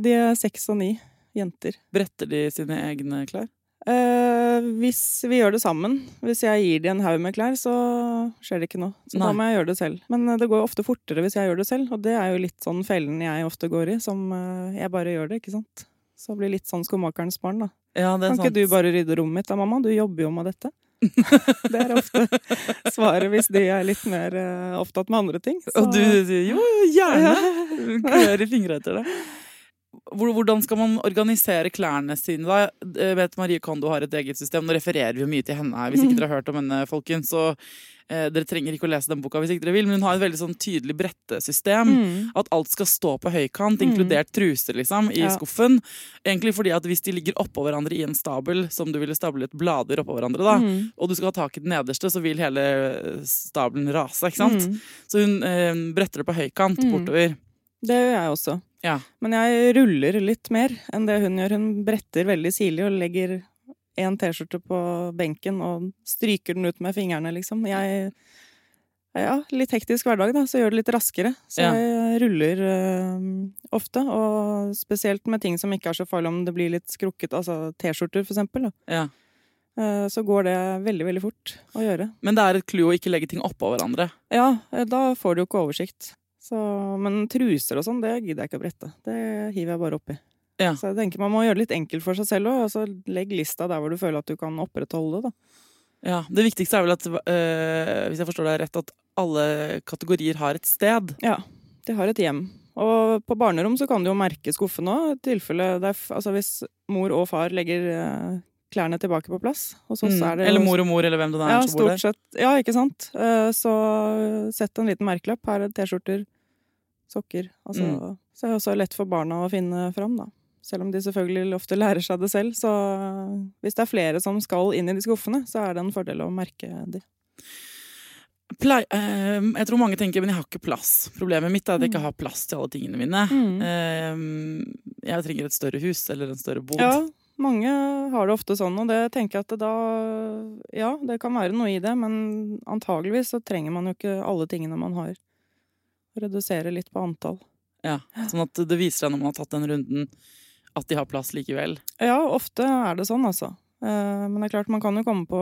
De er 6 og 9 jenter. Bretter de sine egne klær? Hvis vi gjør det sammen, hvis jeg gir dem en haug med klær, så skjer det ikke noe. Så da må jeg gjøre det selv. Men det går ofte fortere hvis jeg gjør det selv, og det er jo litt sånn fellen jeg ofte går i, som jeg bare gjør det, ikke sant? Så blir litt sånn skomakerens barn da. Ja, det er sant. Kan ikke du bare rydde rommet mitt da, mamma? Du jobber jo med dette. Det er ofte svaret hvis de er litt mer opptatt med andre ting. Så... Og du sier, jo, gjerne. Klør i fingre etter det. Hvordan skal man organisere klærne sine da? Jeg vet Marie Kondo har et eget system. Nå refererer vi jo mye til henne her. Hvis ikke dere har hørt om henne, folkens, så dere trenger ikke å lese den boka hvis ikke dere vil. Men hun har et veldig sånn tydelig brettesystem. At alt skal stå på høykant, inkludert truser liksom, i skuffen. Egentlig fordi at hvis de ligger oppå hverandre i en stabel, som du ville stablet blader oppå hverandre da, og du skal ha tak i den nederste, så vil hele stabelen rase, ikke sant? Så hun bretter det på høykant bortover. Det gjør jeg også. Ja. Men jeg ruller litt mer enn det hun gjør. Hun bretter veldig sirlig og legger en t-skjorte på benken og stryker den ut med fingrene, liksom. Jeg... Ja, litt hektisk hverdag da, så gjør det litt raskere. Så jeg ruller ofte, og spesielt med ting som ikke er så farlig om det blir litt skrukket, altså t-skjorter for eksempel da. Ja. Så går det veldig, veldig fort å gjøre. Men det er et clue å ikke legge ting oppå hverandre? Ja, da får du jo ikke oversikt. Så, men truser og sånn, det gidder jeg ikke å brette. Det hiver jeg bare oppi. Ja. Så jeg tenker man må gjøre det litt enkelt for seg selv også, og så legg lista der hvor du føler at du kan opprettholde det da. Ja, det viktigste er vel at, hvis jeg forstår det rett, at alle kategorier har et sted. Ja, de har et hjem. Og på barnerom så kan du jo merke skuffen også, i tilfelle der, altså hvis mor og far legger klærne tilbake på plass. Og så er det, eller mor, eller hvem det er som bor der. Sett, ja, ikke sant? Så sett en liten merkelapp. Her er t-skjorter, sokker. Altså, så er det også lett for barna å finne fram da. Selv om de selvfølgelig ofte lærer seg det selv, så hvis det er flere som skal inn i de skuffene, så er det en fordel å merke de. Jeg tror mange tenker, men jeg har ikke plass. Problemet mitt er at jeg ikke har plass til alle tingene mine. Jeg trenger et større hus eller en større bod. Ja, mange har det ofte sånn, og det tenker jeg at da, ja, det kan være noe i det, men antageligvis så trenger man jo ikke alle tingene man har. Redusere litt på antall. Ja, sånn at det viser seg når man har tatt den runden, at de har plass likevel. Ja, ofte er det sånn, altså. Men det er klart, man kan jo komme på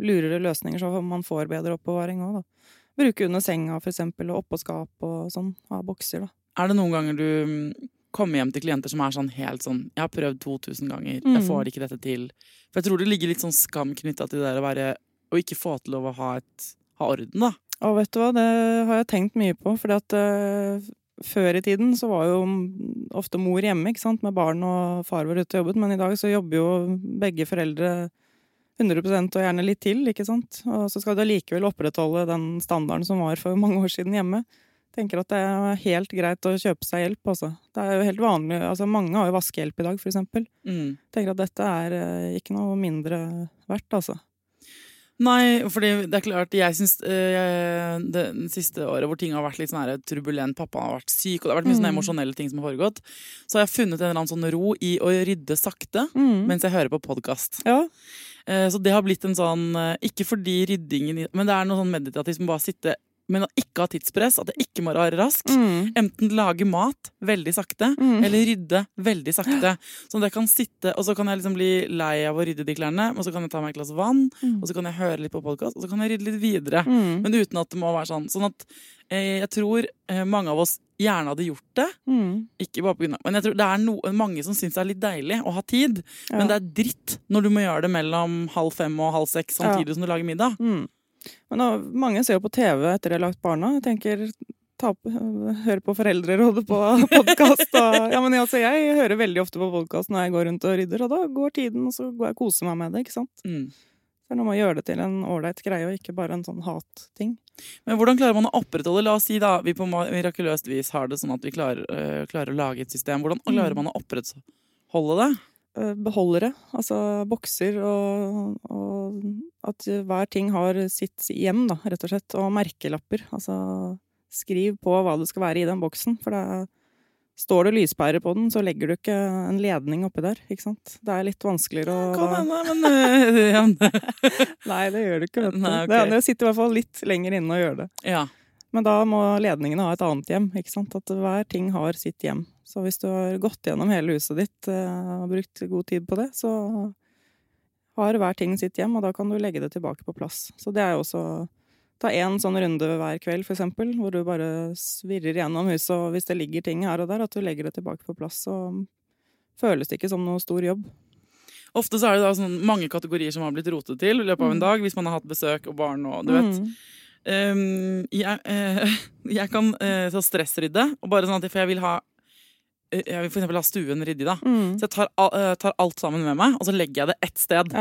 lurere løsninger, så man får bedre oppbevaring også, da. Bruke under senga, for eksempel, og oppå skap og sånn, av bokser, da. Er det noen ganger du kommer hjem til klienter som er sånn helt sånn, jeg har prøvd 2000 ganger, jeg får ikke dette til. For jeg tror det ligger litt sånn skam knyttet til det der å være, og ikke få til å ha orden, da. Og vet du hva, det har jeg tenkt mye på, fordi at... Før i tiden så var jo ofte mor hjemme, ikke sant? Med barn og far var ute og jobbet, men i dag så jobber jo begge foreldre 100% og gjerne litt til, ikke sant? Og så skal du likevel opprettholde den standarden som var for mange år siden hjemme. Tenker at det er helt greit å kjøpe seg hjelp, altså. Det er jo helt vanlig, altså mange har jo vaskehjelp i dag, for eksempel. Tenker at dette er ikke noe mindre verdt, altså. Nei, for det er klart, jeg synes det siste året hvor ting har vært litt sånn her turbulent, pappa har vært syk, og det har vært mye sånne emosjonelle ting som har foregått, så har jeg funnet en eller annen sånn ro i å rydde sakte mens jeg hører på podcast. Ja. Så det har blitt en sånn, ikke fordi ryddingen, men det er noe sånn meditativt som bare sitter, men ikke ha tidspress, at det ikke må være raskt. Enten lage mat veldig sakte, eller rydde veldig sakte. Så det kan sitte, og så kan jeg liksom bli lei av å rydde de klærne, og så kan jeg ta meg et glass vann, og så kan jeg høre litt på podcast, og så kan jeg rydde litt videre. Men uten at det må være sånn. Sånn at jeg tror mange av oss gjerne hadde gjort det. Ikke bare på grunn av, men jeg tror det er mange som synes det er litt deilig å ha tid, men det er dritt når du må gjøre det mellom 4:30 og 5:30 samtidig som du lager middag. Men da, mange ser jo på TV etter de har lagt barna. Jeg tenker, hør på Foreldrerådet på podcast og, ja, men altså, jeg hører veldig ofte på podcast når jeg går rundt og rydder, og da går tiden, og så går jeg og koser meg med det, ikke sant? Så nå må jeg gjøre det til en ålreit greie og ikke bare en sånn hat-ting. Men hvordan klarer man å opprettholde, la oss si da vi på mirakuløst vis har det sånn at vi klarer å lage et system, hvordan klarer man å opprettholde det? Beholdere, altså bokser og at hver ting har sitt hjem da, rett og slett, og merkelapper, altså skriv på hva det skal være i den boksen, for da står det lyspærer på den, så legger du ikke en ledning oppi der, ikke sant? Det er litt vanskeligere å... Nei, det gjør du ikke, vet du. Nei, okay. Det sitter i hvert fall litt lenger inne og gjør det. Ja. Men da må ledningene ha et annet hjem, ikke sant? At hver ting har sitt hjem. Så hvis du har gått gjennom hele huset ditt og brukt god tid på det, så har hver ting sitt hjem, og da kan du legge det tilbake på plass. Så det er jo også... Ta en sånn runde hver kveld, for eksempel, hvor du bare svirrer gjennom huset, og hvis det ligger ting her og der, at du legger det tilbake på plass, så føles det ikke som noe stor jobb. Ofte så er det da sånn mange kategorier som har blitt rotet til i løpet av en dag, hvis man har hatt besøk og barn og du vet... Jeg kan så stressrydde, og bare sånn at for jeg vil for eksempel ha stuen ryddig da. Så jeg tar alt sammen med meg, og så legger jeg det ett sted.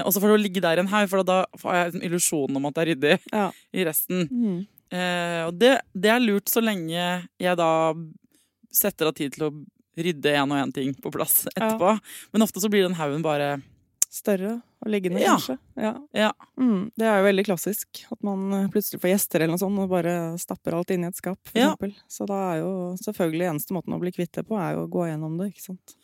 Og så får det å ligge der en haug, for da får jeg liksom illusjonen om at det er ryddig i resten. Og det er lurt så lenge jeg da setter av tid til å rydde en og en ting på plass etterpå. Men ofte så blir den haugen bare større å legge ned, kanskje. Ja. Det er jo veldig klassisk, at man plutselig får gjester eller noe sånt, og bare stapper alt inn i et skap, for eksempel. Så da er jo selvfølgelig eneste måten å bli kvitt det på, er jo å gå gjennom det, ikke sant?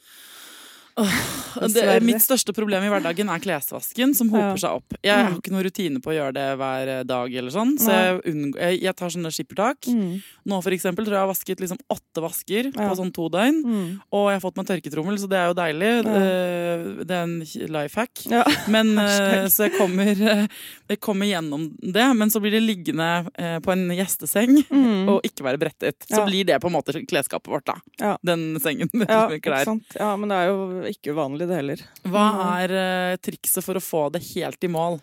Mitt største problem i hverdagen er klesvasken, som hoper seg opp. Jeg har ikke noen rutine på å gjøre det hver dag eller sånn, så jeg tar sånne skippertak. Nå for eksempel tror jeg har vasket 8 vasker på sånn 2 døgn, og jeg har fått meg tørketrommel, så det er jo deilig. Det er en lifehack. Men så jeg kommer gjennom det, men så blir det liggende på en gjesteseng og ikke være brettet. Så blir det på en måte klesskapet vårt da, den sengen. Ja, men det er jo ikke uvanlig det heller. Hva er trikset for å få det helt i mål?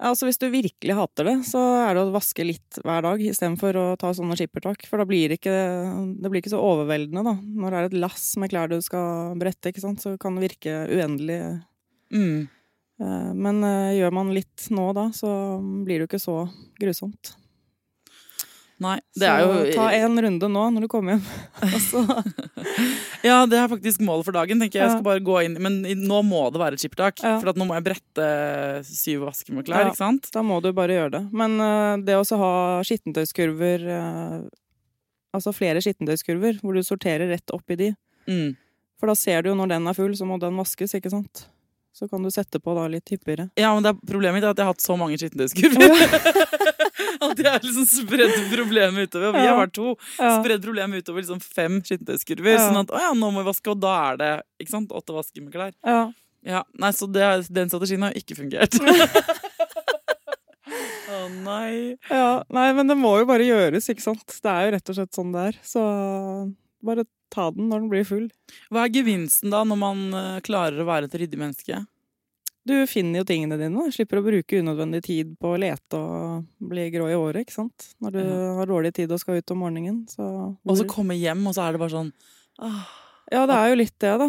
Altså hvis du virkelig hater det, så er det å vaske litt hver dag i stedet for å ta sånne skippertak, for da blir det blir ikke så overveldende da. Når det er et lass med klær du skal brette, ikke sant, så kan det virke uendelig. Men gjør man litt nå da, så blir det jo ikke så grusomt. Nei, det er jo... Så ta en runde nå når du kommer hjem. Ja, det er faktisk målet for dagen, tenker jeg. Jeg skal bare gå inn, men nå må det være et skippertak, for at nå må jeg brette 7 vasker med klær, ikke sant? Da må du bare gjøre det. Men det å ha skittentøyskurver, altså flere skittentøyskurver, hvor du sorterer rett opp i de, for da ser du jo når den er full, så må den vaskes, ikke sant? Så kan du sette på da litt hyppigere. Ja, men det er problemet mitt at jeg har hatt så mange skittentøyskurver. At jeg har spredd problemet utover. Vi har vært 2. Spredd problemet utover 5 skittentøyskurver. Sånn at, nå må vi vaske, og da er det, ikke sant, 8 vasker med klær. Ja. Nei, så den strategien har ikke fungert. Nei. Ja, nei, men det må jo bare gjøres, ikke sant? Det er jo rett og slett sånn det er. Så bare ta den når den blir full. Hva er gevinsten da når man klarer å være et ryddig menneske? Du finner jo tingene dine, slipper å bruke unødvendig tid på å lete og bli grå i håret, ikke sant? Når du har dårlig tid og skal ut om morgenen. Og så komme hjem, og så er det bare sånn... Ja, det er jo litt det da.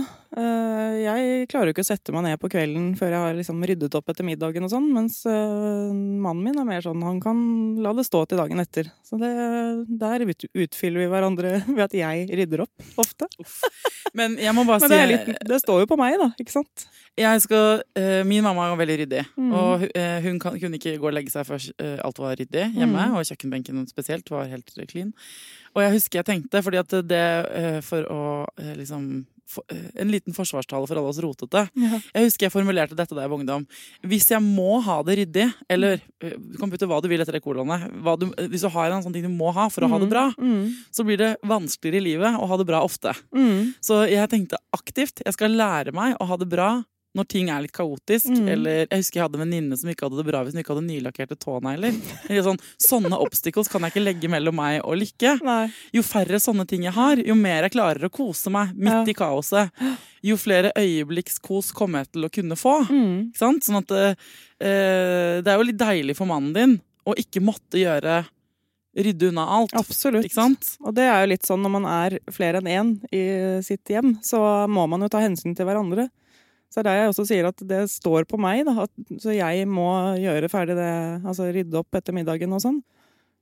Jeg klarer jo ikke å sette meg ned på kvelden før jeg har ryddet opp etter middagen og sånn, mens mannen min er mer sånn, han kan la det stå til dagen etter. Så der utfyller vi hverandre ved at jeg rydder opp ofte. Men jeg må bare si... det står jo på meg da, ikke sant? Min mamma er veldig ryddig, og hun kunne ikke gå og legge seg før alt var ryddig hjemme, og kjøkkenbenken spesielt var helt clean. Og jeg husker jeg tenkte, fordi at det for å en liten forsvarstale for alle oss rotete. Jeg husker jeg formulerte dette da jeg var ungdom. Hvis jeg må ha det ryddig, eller du kan putte hva du vil etter det kolonene, hvis du har en sånn ting du må ha for å ha det bra, så blir det vanskeligere i livet å ha det bra ofte. Så jeg tenkte aktivt, jeg skal lære meg å ha det bra når ting er litt kaotisk, eller jeg husker jeg hadde en venninne som ikke hadde det bra hvis hun ikke hadde nylakkerte tånegler. Sånne obstacles kan jeg ikke legge mellom meg og lykke. Nei. Jo færre sånne ting jeg har, jo mer jeg klarer å kose meg midt i kaoset. Jo flere øyeblikkskos kommer jeg til å kunne få. Ikke sant? Sånn at det er jo litt deilig for mannen din å ikke måtte rydde unna alt. Absolutt. Ikke sant? Og det er jo litt sånn når man er flere enn en i sitt hjem, så må man jo ta hensyn til hverandre. Så det er jeg også sier at det står på meg da, så jeg må gjøre ferdig det, altså rydde opp etter middagen og sånn.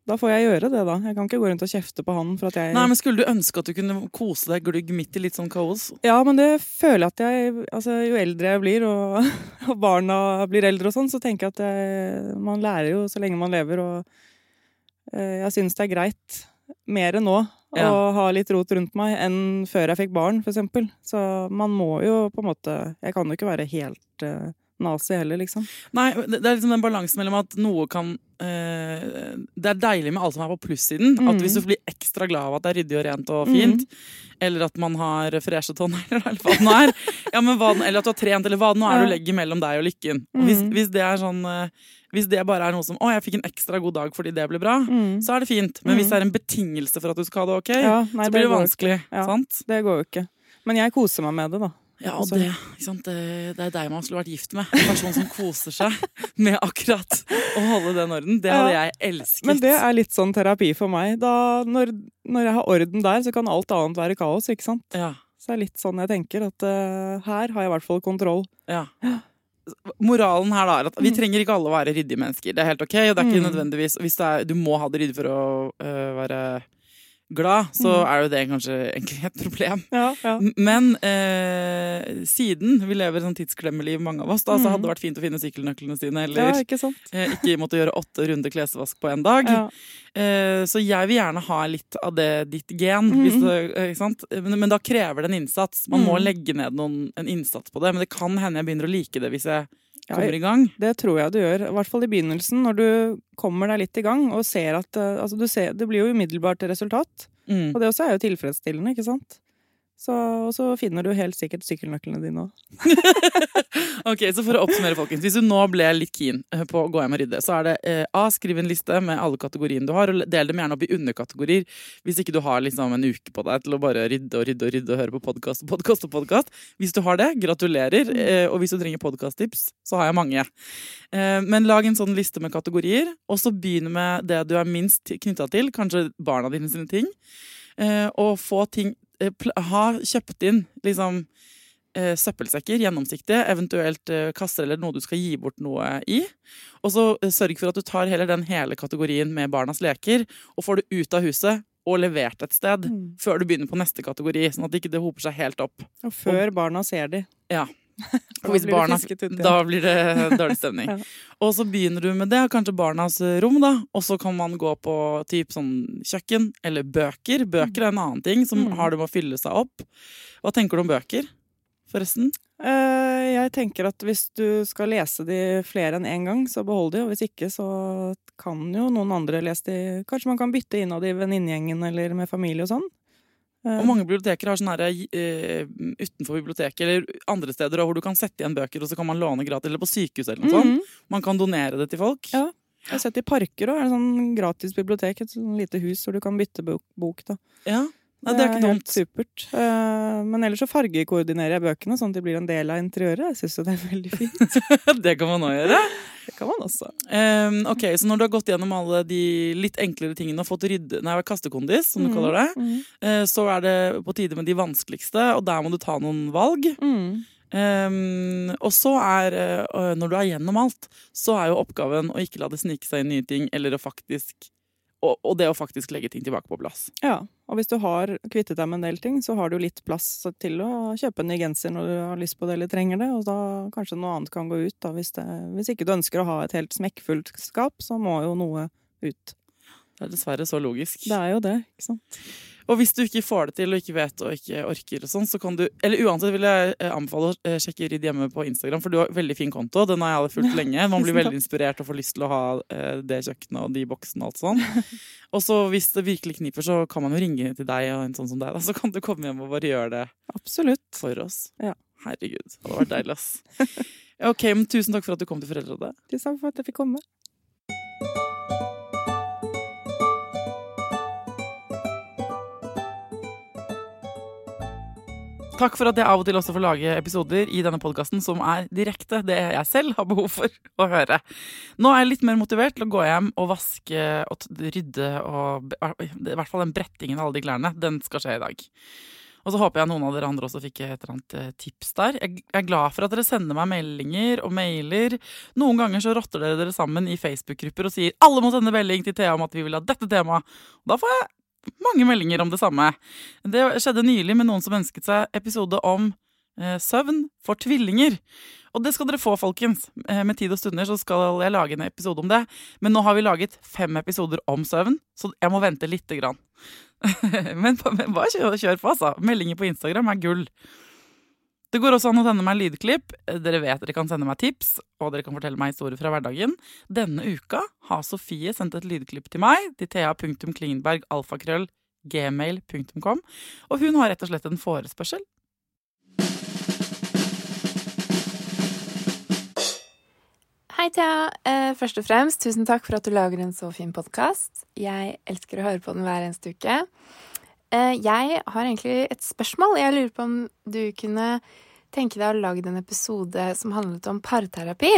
Da får jeg gjøre det da. Jeg kan ikke gå rundt og kjefte på han for at jeg... Nei, men skulle du ønske at du kunne kose deg glugg midt i litt sånn kaos? Ja, men det føler jeg at jo eldre jeg blir, og barna blir eldre og sånn, så tenker jeg at man lærer jo så lenge man lever, og jeg synes det er greit mer nå og ha litt rot rundt meg enn før jeg fikk barn, for eksempel. Så man må jo på en måte... Jeg kan jo ikke være helt nazi heller, liksom. Nei, det er den balansen mellom at noe kan... det er deilig med alt som er på plussiden. At hvis du blir ekstra glad av at det er ryddig og rent og fint, eller at man har freshe tånegler, eller hva det nå er, eller at du har trent, eller hva det nå er du legger mellom deg og lykken. Hvis det er sånn... Hvis det bare er noe som, jeg fikk en ekstra god dag fordi det ble bra, så er det fint. Men hvis det er en betingelse for at du skal ha det så blir det vanskelig. Sant? Det går jo ikke. Men jeg koser meg med det da. Ja, og det, ikke sant? Det er deg man skulle vært gift med. En person som koser seg med akkurat å holde den orden. Det hadde jeg elsket. Men det er litt sånn terapi for meg. Når jeg har orden der, så kan alt annet være kaos, ikke sant? Så det er litt sånn jeg tenker at her har jeg i hvert fall kontroll. Moralen her da er at vi trenger ikke alle å være ryddige mennesker. Det er helt ok, og det er ikke nødvendigvis hvis du må ha det ryddig for å være glad, så er jo det kanskje et problem. Ja, ja. Men siden vi lever sånn tidsklemmeliv, mange av oss, da, så hadde det vært fint å finne sykkelnøklene sine, eller ja, ikke, ikke måtte gjøre 8 runder klesvask på en dag. Ja. Så jeg vil gjerne ha litt av det, ditt gen, hvis det, ikke sant? Men da krever det en innsats. Man må legge ned en innsats på det, men det kan hende jeg begynner å like det hvis jeg kommer i gang. Ja, det tror jeg du gjør, i hvert fall i begynnelsen, når du kommer deg litt i gang og ser at, altså du ser, det blir jo umiddelbart resultat, og det også er jo tilfredsstillende, ikke sant? Så, og så finner du helt sikkert sykkelnøklene dine også. Ok, så for å oppsummere, folkens, hvis du nå ble litt keen på å gå hjem og rydde, så er det A, skriv en liste med alle kategoriene du har, og del dem gjerne opp i underkategorier, hvis ikke du har liksom en uke på deg til å bare rydde og høre på podcast. Hvis du har det, gratulerer, og hvis du trenger podcasttips, så har jeg mange. Men lag en sånn liste med kategorier, og så begynn med det du er minst knyttet til, kanskje barna dine sine ting, og få ting har kjøpt inn liksom, søppelsekker, gjennomsiktige, eventuelt kasser eller noe du skal gi bort noe i. Og så sørg for at du tar heller den hele kategorien med barnas leker, og får det ut av huset og levert et sted før du begynner på neste kategori, sånn at ikke det hoper seg helt opp. Og før barna ser de. Ja. Og hvis barna, da blir det dårlig stemning. Ja. Og så begynner du med det, kanskje barnas rom da, og så kan man gå på typ sånn kjøkken eller bøker. Bøker er en annen ting som har det med å fylle seg opp. Hva tenker du om bøker, forresten? Jeg tenker at hvis du skal lese de flere enn en gang, så behold de, og hvis ikke så kan jo noen andre lese de. Kanskje man kan bytte inn av de venninnegjengen eller med familie og sånn. Og mange biblioteker har sånne her utenfor biblioteket eller andre steder hvor du kan sette igjen bøker, og så kan man låne gratis, eller på sykehus eller noe sånt. Man kan donere det til folk. Ja, jeg har sett i parker også, er det sånn gratis bibliotek, et sånn lite hus hvor du kan bytte bok da. Ja, nei, det er ikke helt supert. Men ellers så fargekoordinerer jeg bøkene, sånn at de blir en del av interiøret. Jeg synes jo det er veldig fint. Det kan man også gjøre. Det kan man også. Ok, så når du har gått gjennom alle de litt enklere tingene og fått kastekondis, som du kaller det, så er det på tide med de vanskeligste, og der må du ta noen valg. Og så er, når du er gjennom alt, så er jo oppgaven å ikke la det snike seg inn nye ting, eller å faktisk, og det å faktisk legge ting tilbake på plass. Ja, og hvis du har kvittet deg med en del ting, så har du litt plass til å kjøpe en ny genser når du har lyst på det eller trenger det, og da kanskje noe annet kan gå ut. Da, hvis ikke du ønsker å ha et helt smekkfullt skap, så må jo noe ut. Det er dessverre så logisk. Det er jo det, ikke sant? Og hvis du ikke får det til og ikke vet og ikke orker og sånn, så kan du, eller uansett vil jeg anbefale å sjekke ryddhjemmet på Instagram, for du har veldig fin konto, den har jeg alle fulgt lenge. Man blir veldig inspirert og får lyst til å ha det kjøkkenet og de boksene og alt sånn. Og så hvis det virkelig kniper, så kan man jo ringe til deg og en sånn som deg, da, så kan du komme hjem og bare gjøre det. Absolutt. For oss. Ja. Herregud, det hadde vært deilig, ass. Ok, men tusen takk for at du kom til Foreldrerådet. Tusen takk for at jeg fikk komme. Takk for at jeg av og til også får lage episoder i denne podcasten som er direkte det jeg selv har behov for å høre. Nå er jeg litt mer motivert til å gå hjem og vaske og rydde, og i hvert fall den brettingen av alle de klærne, den skal skje i dag. Og så håper jeg noen av dere andre også fikk et eller annet tips der. Jeg er glad for at dere sender meg meldinger og mailer. Noen ganger så rotter dere sammen i Facebook-grupper og sier alle må sende melding til Thea om at vi vil ha dette temaet. Da får jeg mange meldinger om det samme. Det skjedde nylig med noen som ønsket seg episode om søvn for tvillinger. Og det skal dere få, folkens. Med tid og stunder så skal jeg lage en episode om det. Men nå har vi laget 5 episoder om søvn, så jeg må vente litt grann. Men bare kjør på, altså. Meldinger på Instagram er gull. Det går også an å sende meg lydklipp. Dere vet dere kan sende meg tips, og dere kan fortelle meg historier fra hverdagen. Denne uka har Sofie sendt et lydklipp til meg, til thea.klingenberg@gmail.com, og hun har rett og slett en forespørsel. Hei Thea, først og fremst tusen takk for at du lager en så fin podcast. Jeg elsker å høre på den hver eneste uke. Jeg har egentlig et spørsmål. Jeg lurer på om du kunne tenke deg å lage en episode som handlet om parterapi.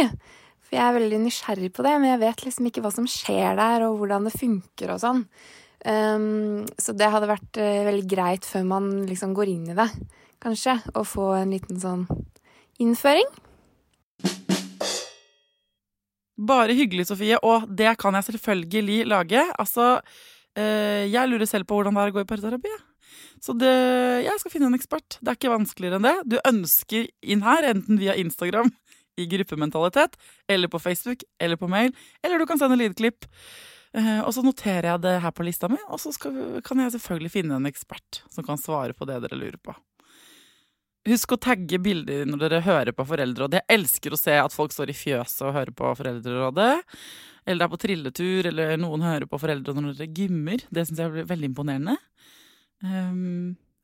For jeg er veldig nysgjerrig på det, men jeg vet liksom ikke hva som skjer der, og hvordan det funker og sånn. Så det hadde vært veldig greit før man liksom går inn i det, kanskje, å få en liten sånn innføring. Bare hyggelig, Sofie, og det kan jeg selvfølgelig lage. Altså, Jeg lurer selv på hvordan det er å gå i parterapi. Så det, jeg skal finne en ekspert. Det er ikke vanskeligere enn det. Du ønsker inn her, enten via Instagram i gruppementalitet, eller på Facebook, eller på mail, eller du kan sende lydklipp. Og så noterer jeg det her på lista mi, og så kan jeg selvfølgelig finne en ekspert som kan svare på det dere lurer på. Husk å tagge bilder når dere hører på Foreldrerådet. Jeg elsker å se at folk står i fjøset og hører på Foreldrerådet, eller er på trilletur, eller noen hører på Foreldrerådet når dere gymmer. Det synes jeg blir veldig imponerende.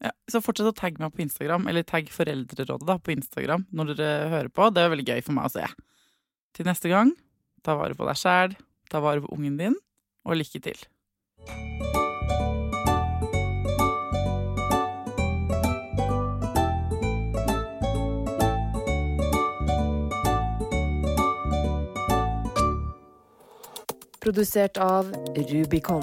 Ja, så fortsett å tagge meg på Instagram, eller tagg Foreldrerådet da, på Instagram når dere hører på. Det er veldig gøy for meg å se. Til neste gang, ta vare på deg selv, ta vare på ungen din, og lykke til. Produsert av Rubicon.